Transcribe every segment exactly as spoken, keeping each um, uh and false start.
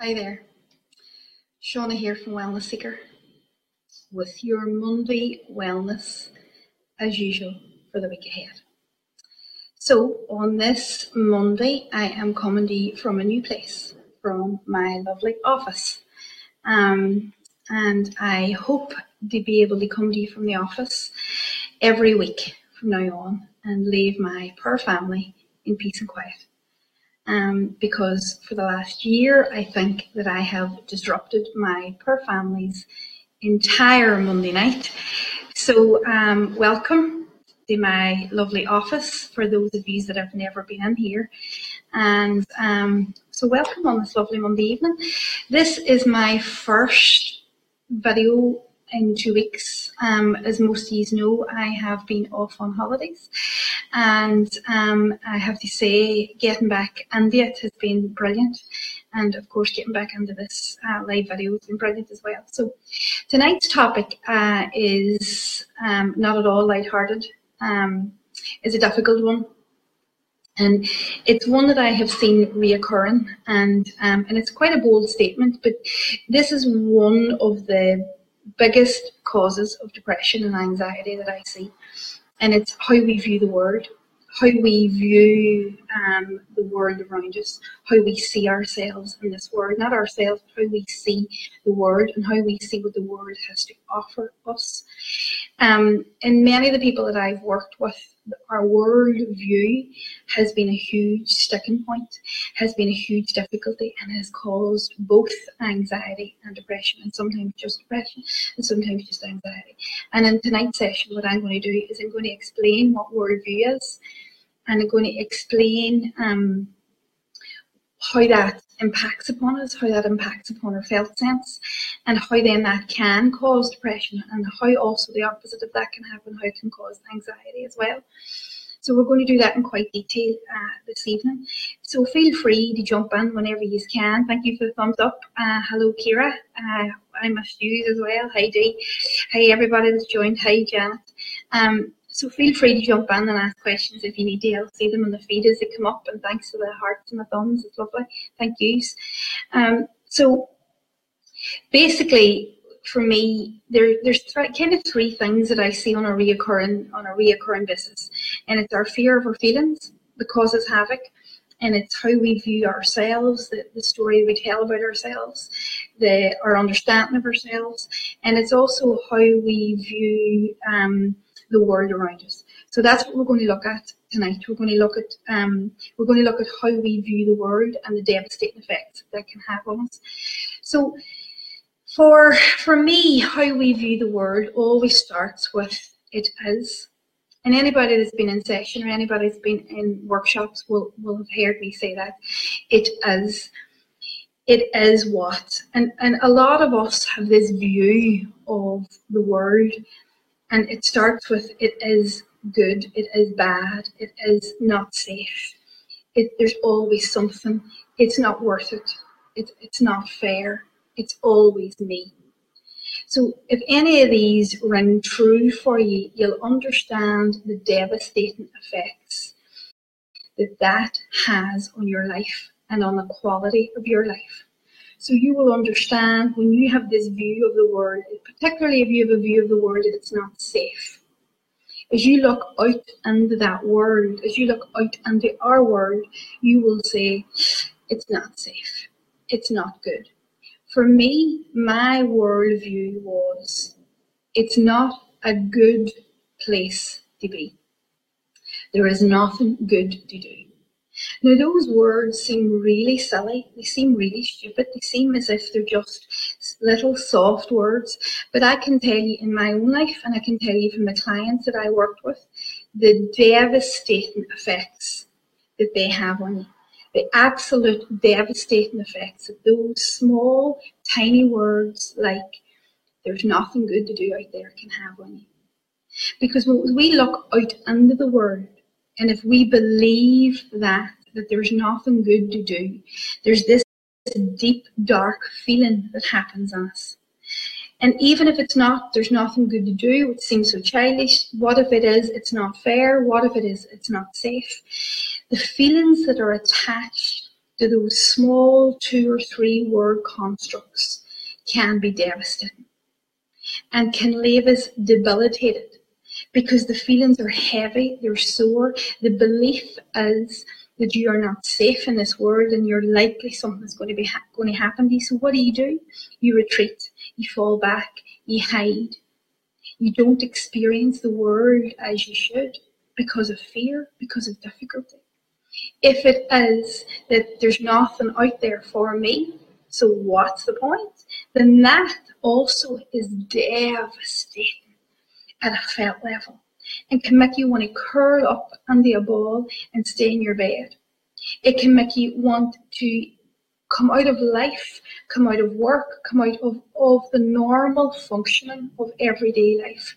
Hi there, Shauna here from Wellness Seeker with your Monday wellness as usual for the week ahead. So on this Monday I am coming to you from a new place, from my lovely office, um, and I hope to be able to come to you from the office every week from now on and leave my poor family in peace and quiet. Um, because for the last year, I think that I have disrupted my poor family's entire Monday night. So um, welcome to my lovely office for those of you that have never been in here. And um, so welcome on this lovely Monday evening. This is my first video in two weeks. Um, as most of you know, I have been off on holidays. And um, I have to say, getting back into it has been brilliant, and of course getting back into this uh, live video has been brilliant as well. So tonight's topic uh, is um, not at all lighthearted. Um, it's a difficult one, and it's one that I have seen reoccurring, and um, and it's quite a bold statement, but this is one of the biggest causes of depression and anxiety that I see. And it's how we view the world, how we view um, the world around us, how we see ourselves in this world, not ourselves, but how we see the world and how we see what the world has to offer us. Um, and many of the people that I've worked with, our world view has been a huge sticking point, has been a huge difficulty, and has caused both anxiety and depression, and sometimes just depression and sometimes just anxiety. And in tonight's session, what I'm going to do is I'm going to explain what worldview is, and I'm going to explain um, how that impacts upon us, how that impacts upon our felt sense, and how then that can cause depression, and how also the opposite of that can happen, how it can cause anxiety as well. So we're going to do that in quite detail uh, this evening. So feel free to jump in whenever you can. Thank you for the thumbs up. Uh, hello, Kira. Uh, I must use as well. Hi, Dee. Hi, everybody that's joined. Hi, Janet. Um, So feel free to jump in and ask questions if you need to. I'll see them in the feed as they come up, and thanks for the hearts and the thumbs. It's lovely. Thank yous. Um, so basically, for me, there there's th kind of three things that I see on a reoccurring on a reoccurring basis, and it's our fear of our feelings that causes havoc, and it's how we view ourselves, the, the story we tell about ourselves, the our understanding of ourselves, and it's also how we view Um, the world around us. So that's what we're going to look at tonight. We're going to look at um, we're going to look at how we view the world and the devastating effects that can have on us. So, for for me, how we view the world always starts with it is. And anybody that's been in session or anybody that's been in workshops will will have heard me say that it is. It is what, and and a lot of us have this view of the world. And it starts with it is good, it is bad, it is not safe. It, there's always something. It's not worth it. it. It's not fair. It's always me. So if any of these ring true for you, you'll understand the devastating effects that that has on your life and on the quality of your life. So you will understand when you have this view of the world, particularly if you have a view of the world that it's not safe. As you look out into that world, as you look out into our world, you will say, it's not safe. It's not good. For me, my worldview was, it's not a good place to be. There is nothing good to do. Now, those words seem really silly, they seem really stupid, they seem as if they're just little soft words, but I can tell you in my own life, and I can tell you from the clients that I worked with, the devastating effects that they have on you, the absolute devastating effects of those small, tiny words like, there's nothing good to do out there can have on you. Because when we look out into the world, and if we believe that, that there's nothing good to do, there's this deep, dark feeling that happens in us. And even if it's not, there's nothing good to do, it seems so childish. What if it is, it's not fair? What if it is, it's not safe? The feelings that are attached to those small two or three word constructs can be devastating and can leave us debilitated because the feelings are heavy, they're sore. The belief is that you are not safe in this world and you're likely something's going to be ha- going to happen to you. So what do you do? You retreat, you fall back, you hide. You don't experience the world as you should because of fear, because of difficulty. If it is that there's nothing out there for me, so what's the point? Then that also is devastating at a felt level and can make you want to curl up under a ball and stay in your bed. It can make you want to come out of life, come out of work, come out of, of the normal functioning of everyday life.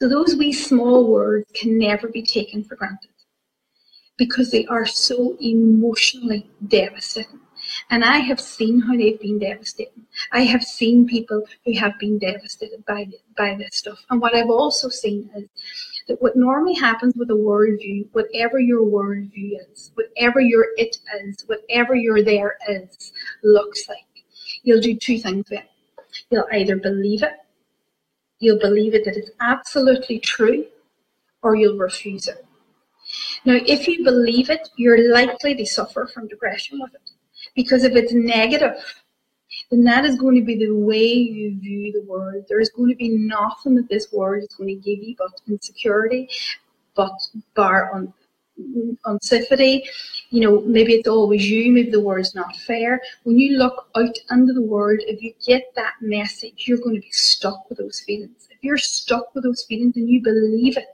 So those wee small words can never be taken for granted because they are so emotionally devastating. And I have seen how they've been devastating. I have seen people who have been devastated by, by this stuff. And what I've also seen is that what normally happens with a worldview, whatever your worldview is, whatever your it is, whatever your there is, looks like, you'll do two things with it. You'll either believe it, you'll believe it that it's absolutely true, or you'll refuse it. Now, if you believe it, you're likely to suffer from depression with it. Because if it's negative, then that is going to be the way you view the world. There is going to be nothing that this world is going to give you but insecurity, but bar on unsafety. You know, maybe it's always you, maybe the world's not fair. When you look out into the world, if you get that message, you're going to be stuck with those feelings. If you're stuck with those feelings and you believe it,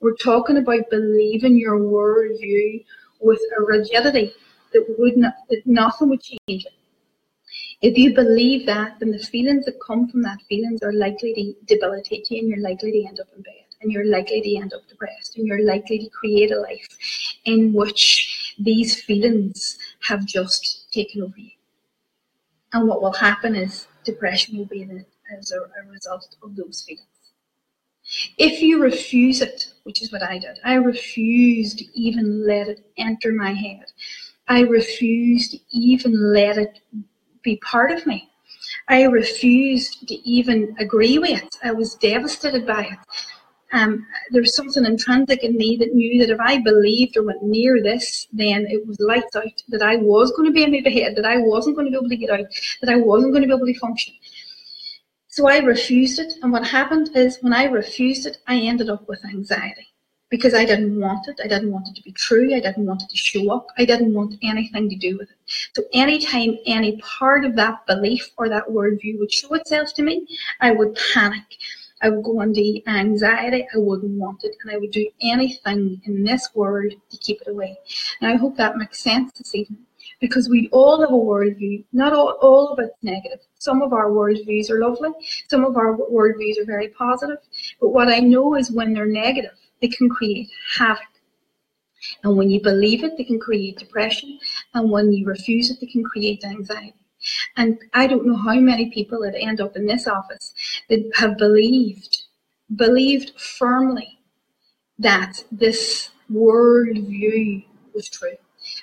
we're talking about believing your worldview with a rigidity that would not, that nothing would change it. If you believe that, then the feelings that come from that feelings are likely to debilitate you, and you're likely to end up in bed, and you're likely to end up depressed, and you're likely to create a life in which these feelings have just taken over you. And what will happen is depression will be in as a, a result of those feelings. If you refuse it, which is what I did, I refused to even let it enter my head. I refused to even let it be part of me. I refused to even agree with it. I was devastated by it. Um, there was something intrinsic in me that knew that if I believed or went near this, then it was lights out, that I was going to be in my head, that I wasn't going to be able to get out, that I wasn't going to be able to function. So I refused it. And what happened is when I refused it, I ended up with anxiety. Because I didn't want it. I didn't want it to be true. I didn't want it to show up. I didn't want anything to do with it. So anytime any part of that belief or that worldview would show itself to me, I would panic. I would go into anxiety. I wouldn't want it. And I would do anything in this world to keep it away. And I hope that makes sense this evening. Because we all have a worldview. Not all, all of it's negative. Some of our worldviews are lovely. Some of our worldviews are very positive. But what I know is when they're negative, they can create havoc. And when you believe it, they can create depression. And when you refuse it, they can create anxiety. And I don't know how many people that end up in this office that have believed, believed firmly that this worldview was true.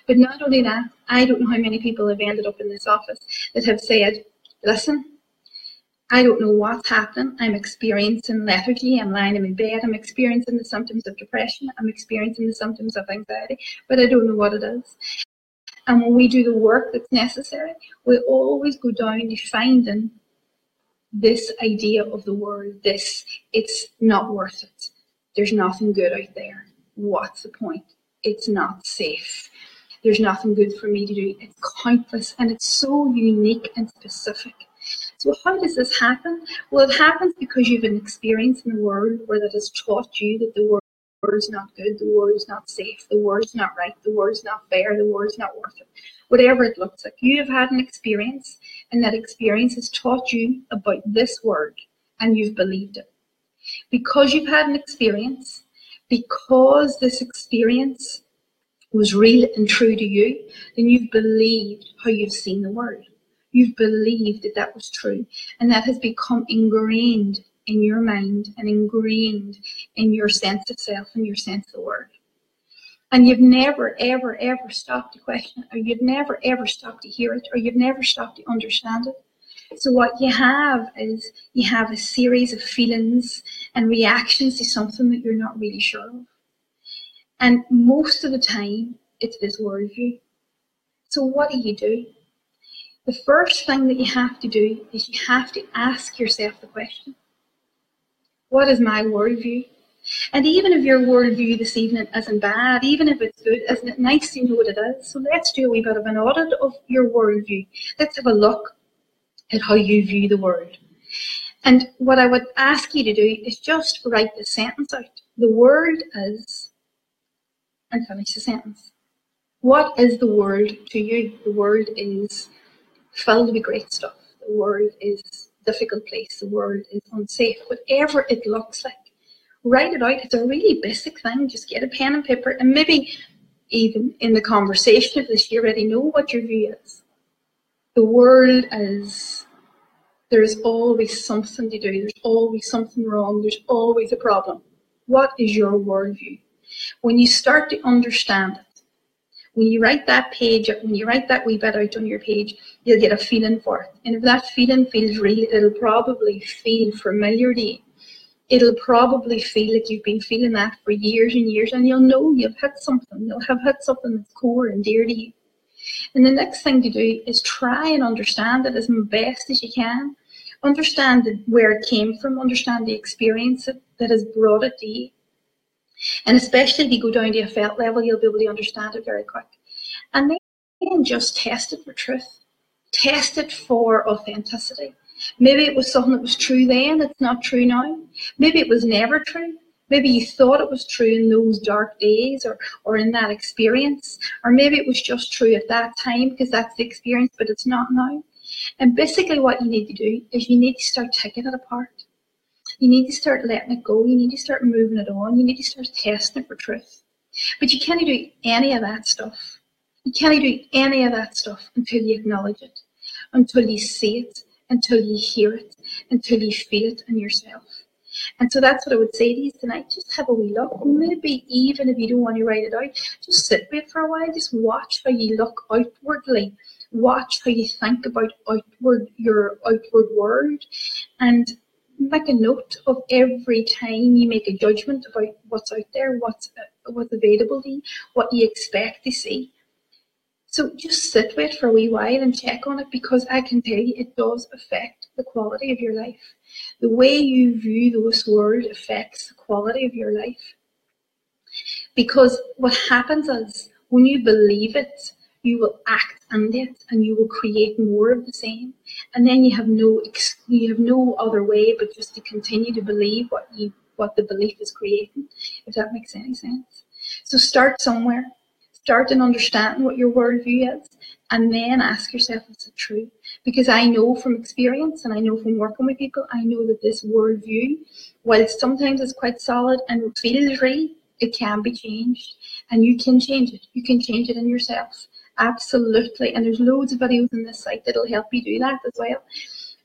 But not only that, I don't know how many people have ended up in this office that have said, listen, I don't know what's happening. I'm experiencing lethargy. I'm lying in my bed. I'm experiencing the symptoms of depression. I'm experiencing the symptoms of anxiety, but I don't know what it is. And when we do the work that's necessary, we always go down to finding this idea of the world, this, it's not worth it. There's nothing good out there. What's the point? It's not safe. There's nothing good for me to do. It's countless and it's so unique and specific. So how does this happen? Well, it happens because you've an experience in the world where that has taught you that the world is not good, the world is not safe, the world is not right, the world is not fair, the world is not worth it. Whatever it looks like, you have had an experience, and that experience has taught you about this world, and you've believed it. Because you've had an experience, because this experience was real and true to you, then you've believed how you've seen the world. You've believed that that was true, and that has become ingrained in your mind and ingrained in your sense of self and your sense of the world. And you've never, ever, ever stopped to question it, or you've never, ever stopped to hear it, or you've never stopped to understand it. So what you have is you have a series of feelings and reactions to something that you're not really sure of. And most of the time, it's this worldview. So what do you do? The first thing that you have to do is you have to ask yourself the question, what is my worldview? And even if your worldview this evening isn't bad, even if it's good, isn't it nice to know what it is? So let's do a wee bit of an audit of your worldview. Let's have a look at how you view the world. And what I would ask you to do is just write this sentence out. The world is, and finish the sentence. What is the world to you? The world is filled with great stuff. The world is a difficult place. The world is unsafe. Whatever it looks like. Write it out. It's a really basic thing. Just get a pen and paper, and maybe even in the conversation of this, you already know what your view is. The world is, there is always something to do. There's always something wrong. There's always a problem. What is your worldview? When you start to understand it, when you write that page, when you write that wee bit out on your page, you'll get a feeling for it. And if that feeling feels real, it'll probably feel familiar to you. It'll probably feel like you've been feeling that for years and years, and you'll know you've hit something. You'll have hit something that's core and dear to you. And the next thing to do is try and understand it as best as you can. Understand where it came from. Understand the experience that has brought it to you. And especially if you go down to a felt level, you'll be able to understand it very quick. And then just test it for truth. Test it for authenticity. Maybe it was something that was true then that's not true now. Maybe it was never true. Maybe you thought it was true in those dark days or, or in that experience. Or maybe it was just true at that time because that's the experience, but it's not now. And basically what you need to do is you need to start taking it apart. You need to start letting it go. You need to start moving it on. You need to start testing it for truth. But you can't do any of that stuff. You can't do any of that stuff until you acknowledge it, until you see it, until you hear it, until you feel it in yourself. And so that's what I would say to you tonight. Just have a wee look. Maybe even if you don't want to write it out, just sit with it for a while. Just watch how you look outwardly. Watch how you think about outward, your outward world. And make a note of every time you make a judgment about what's out there, what's, what's available to you, what you expect to see. So just sit with it for a wee while and check on it, because I can tell you it does affect the quality of your life. The way you view this world affects the quality of your life. Because what happens is when you believe it, you will act on it and you will create more of the same. And then you have no you have no other way but just to continue to believe what you what the belief is creating, if that makes any sense. So start somewhere. Start in understanding what your worldview is, and then ask yourself, is it true? Because I know from experience, and I know from working with people, I know that this worldview, while sometimes it's quite solid and feels real, it can be changed. And you can change it. You can change it in yourself. Absolutely. And there's loads of videos on this site that'll help you do that as well.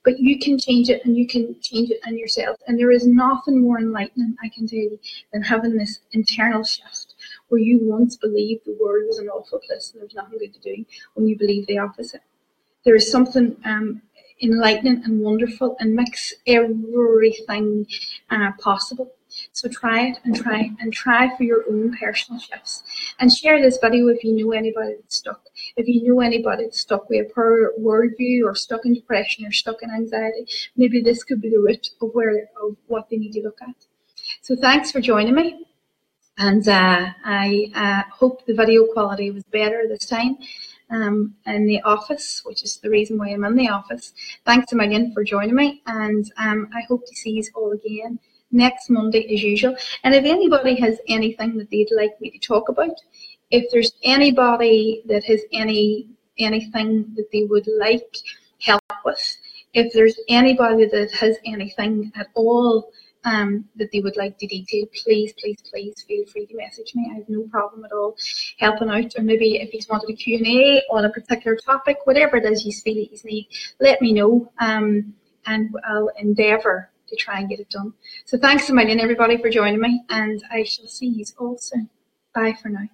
But you can change it, and you can change it in yourself. And there is nothing more enlightening, I can tell you, than having this internal shift where you once believed the world was an awful place and there was nothing good to do, when you believe the opposite. There is something um, enlightening and wonderful, and makes everything uh, possible. So try it and try it and try for your own personal shifts. And share this video if you know anybody that's stuck. If you know anybody that's stuck with a poor worldview, or stuck in depression, or stuck in anxiety, maybe this could be the root of where of what they need to look at. So thanks for joining me. And uh, I uh, hope the video quality was better this time um, in the office, which is the reason why I'm in the office. Thanks a million for joining me, and um, I hope to see you all again next Monday as usual. And if anybody has anything that they'd like me to talk about, if there's anybody that has any anything that they would like help with, if there's anybody that has anything at all um, that they would like to detail, please, please, please feel free to message me. I have no problem at all helping out. Or maybe if he's wanted a Q and A on a particular topic, whatever it is you feel that you need, let me know, um, and I'll endeavour to try and get it done. So thanks a million, everybody, for joining me, and I shall see you all soon. Bye for now.